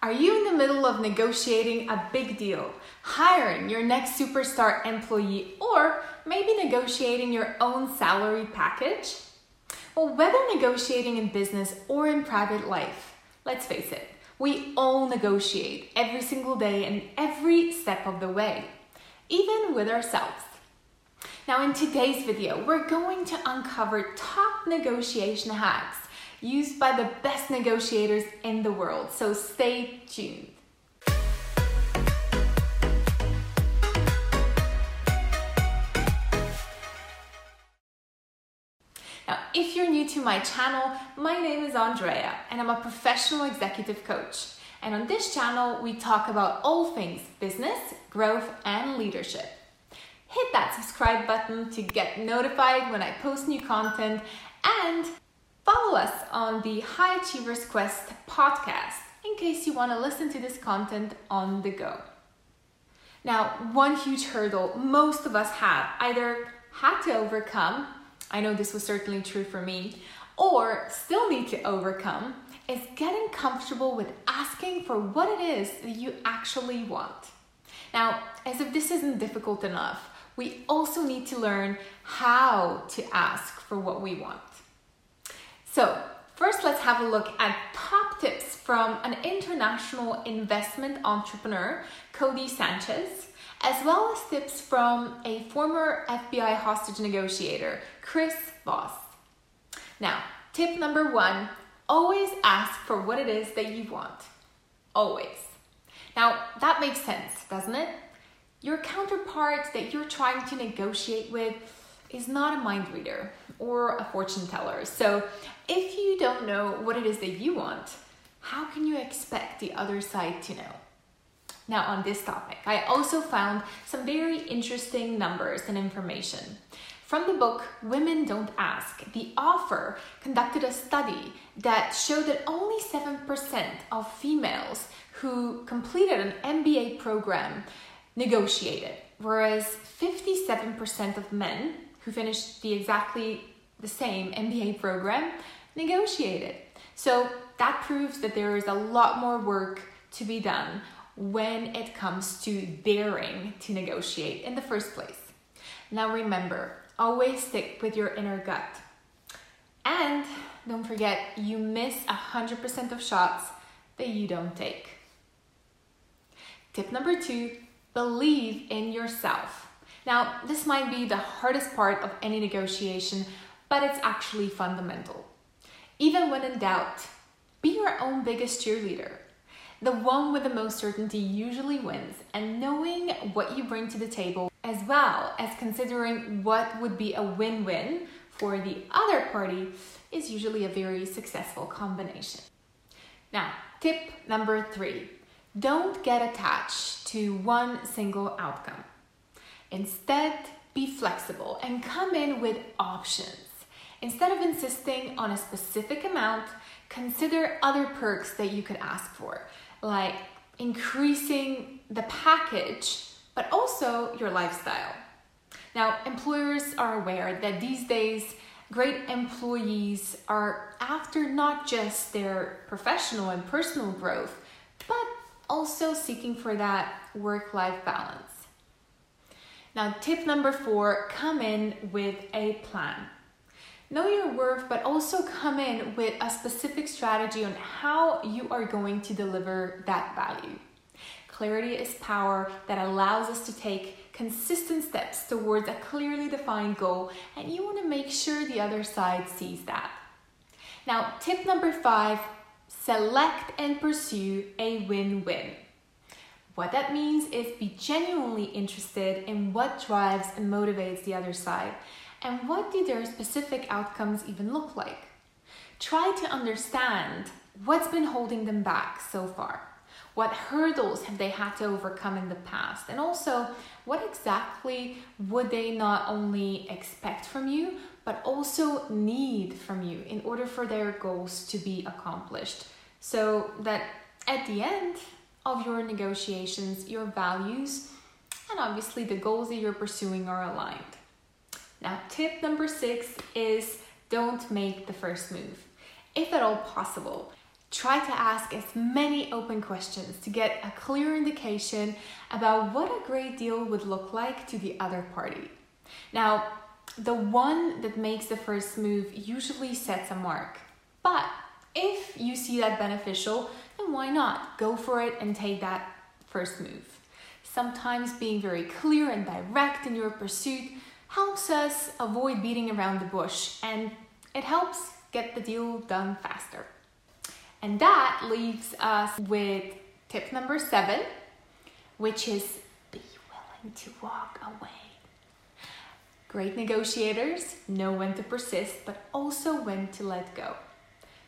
Are you in the middle of negotiating a big deal, hiring your next superstar employee, or maybe negotiating your own salary package? Well, whether negotiating in business or in private life, let's face it, we all negotiate every single day and every step of the way, even with ourselves. Now, in today's video, we're going to uncover top negotiation hacks used by the best negotiators in the world. So stay tuned. Now, if you're new to my channel, my name is Andrea and I'm a professional executive coach. And on this channel, we talk about all things business, growth, and leadership. Hit that subscribe button to get notified when I post new content, and follow us on the High Achievers Quest podcast in case you want to listen to this content on the go. Now, one huge hurdle most of us have either had to overcome, I know this was certainly true for me, or still need to overcome, is getting comfortable with asking for what it is that you actually want. Now, as if this isn't difficult enough, we also need to learn how to ask for what we want. So first, let's have a look at top tips from an international investment entrepreneur, Cody Sanchez, as well as tips from a former FBI hostage negotiator, Chris Voss. Now, tip number one, always ask for what it is that you want. Always. Now, that makes sense, doesn't it? Your counterpart that you're trying to negotiate with is not a mind reader or a fortune teller. So if you don't know what it is that you want, how can you expect the other side to know? Now, on this topic, I also found some very interesting numbers and information. From the book Women Don't Ask, the author conducted a study that showed that only 7% of females who completed an MBA program negotiated, whereas 57% of men who finished exactly the same MBA program negotiated. So that proves that there is a lot more work to be done when it comes to daring to negotiate in the first place. Now remember, always stick with your inner gut. And don't forget, you miss 100% of shots that you don't take. Tip number two, believe in yourself. Now, this might be the hardest part of any negotiation, but it's actually fundamental. Even when in doubt, be your own biggest cheerleader. The one with the most certainty usually wins, and knowing what you bring to the table, as well as considering what would be a win-win for the other party, is usually a very successful combination. Now, tip number three, don't get attached to one single outcome. Instead, be flexible and come in with options. Instead of insisting on a specific amount, consider other perks that you could ask for, like increasing the package, but also your lifestyle. Now, employers are aware that these days, great employees are after not just their professional and personal growth, but also seeking for that work-life balance. Now, tip number four, come in with a plan. Know your worth, but also come in with a specific strategy on how you are going to deliver that value. Clarity is power that allows us to take consistent steps towards a clearly defined goal, and you want to make sure the other side sees that. Now, tip number five, select and pursue a win-win. What that means is be genuinely interested in what drives and motivates the other side. And what do their specific outcomes even look like? Try to understand what's been holding them back so far. What hurdles have they had to overcome in the past? And also, what exactly would they not only expect from you, but also need from you in order for their goals to be accomplished? So that at the end of your negotiations, your values, and obviously the goals that you're pursuing are aligned. Now, tip number six is don't make the first move, if at all possible. Try to ask as many open questions to get a clear indication about what a great deal would look like to the other party. Now, the one that makes the first move usually sets a mark, but if you see that beneficial, then why not? Go for it and take that first move. Sometimes being very clear and direct in your pursuit helps us avoid beating around the bush, and it helps get the deal done faster. And that leaves us with tip number 7, which is be willing to walk away. Great negotiators know when to persist, but also when to let go.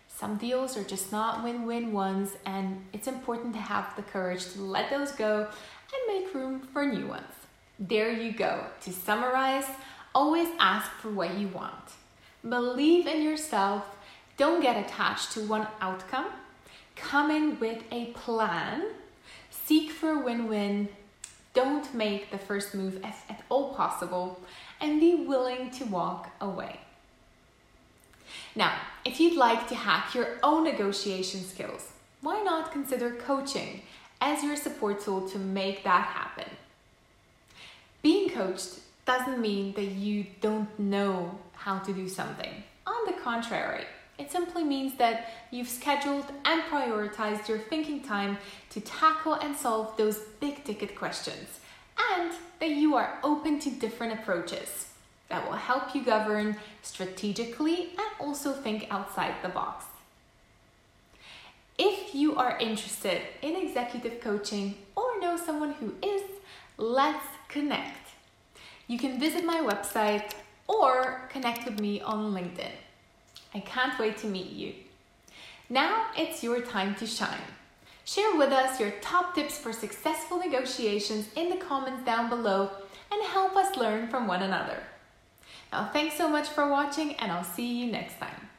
Some deals are just not win-win ones, and it's important to have the courage to let those go and make room for new ones. There you go. To summarize, always ask for what you want. Believe in yourself. Don't get attached to one outcome. Come in with a plan. Seek for a win-win. Don't make the first move if at all possible, and be willing to walk away. Now, if you'd like to hack your own negotiation skills, why not consider coaching as your support tool to make that happen? Being coached doesn't mean that you don't know how to do something. On the contrary, it simply means that you've scheduled and prioritized your thinking time to tackle and solve those big ticket questions, and that you are open to different approaches that will help you govern strategically and also think outside the box. If you are interested in executive coaching or know someone who is, let's connect. You can visit my website or connect with me on LinkedIn. I can't wait to meet you. Now it's your time to shine. Share with us your top tips for successful negotiations in the comments down below and help us learn from one another. Now, thanks so much for watching, and I'll see you next time.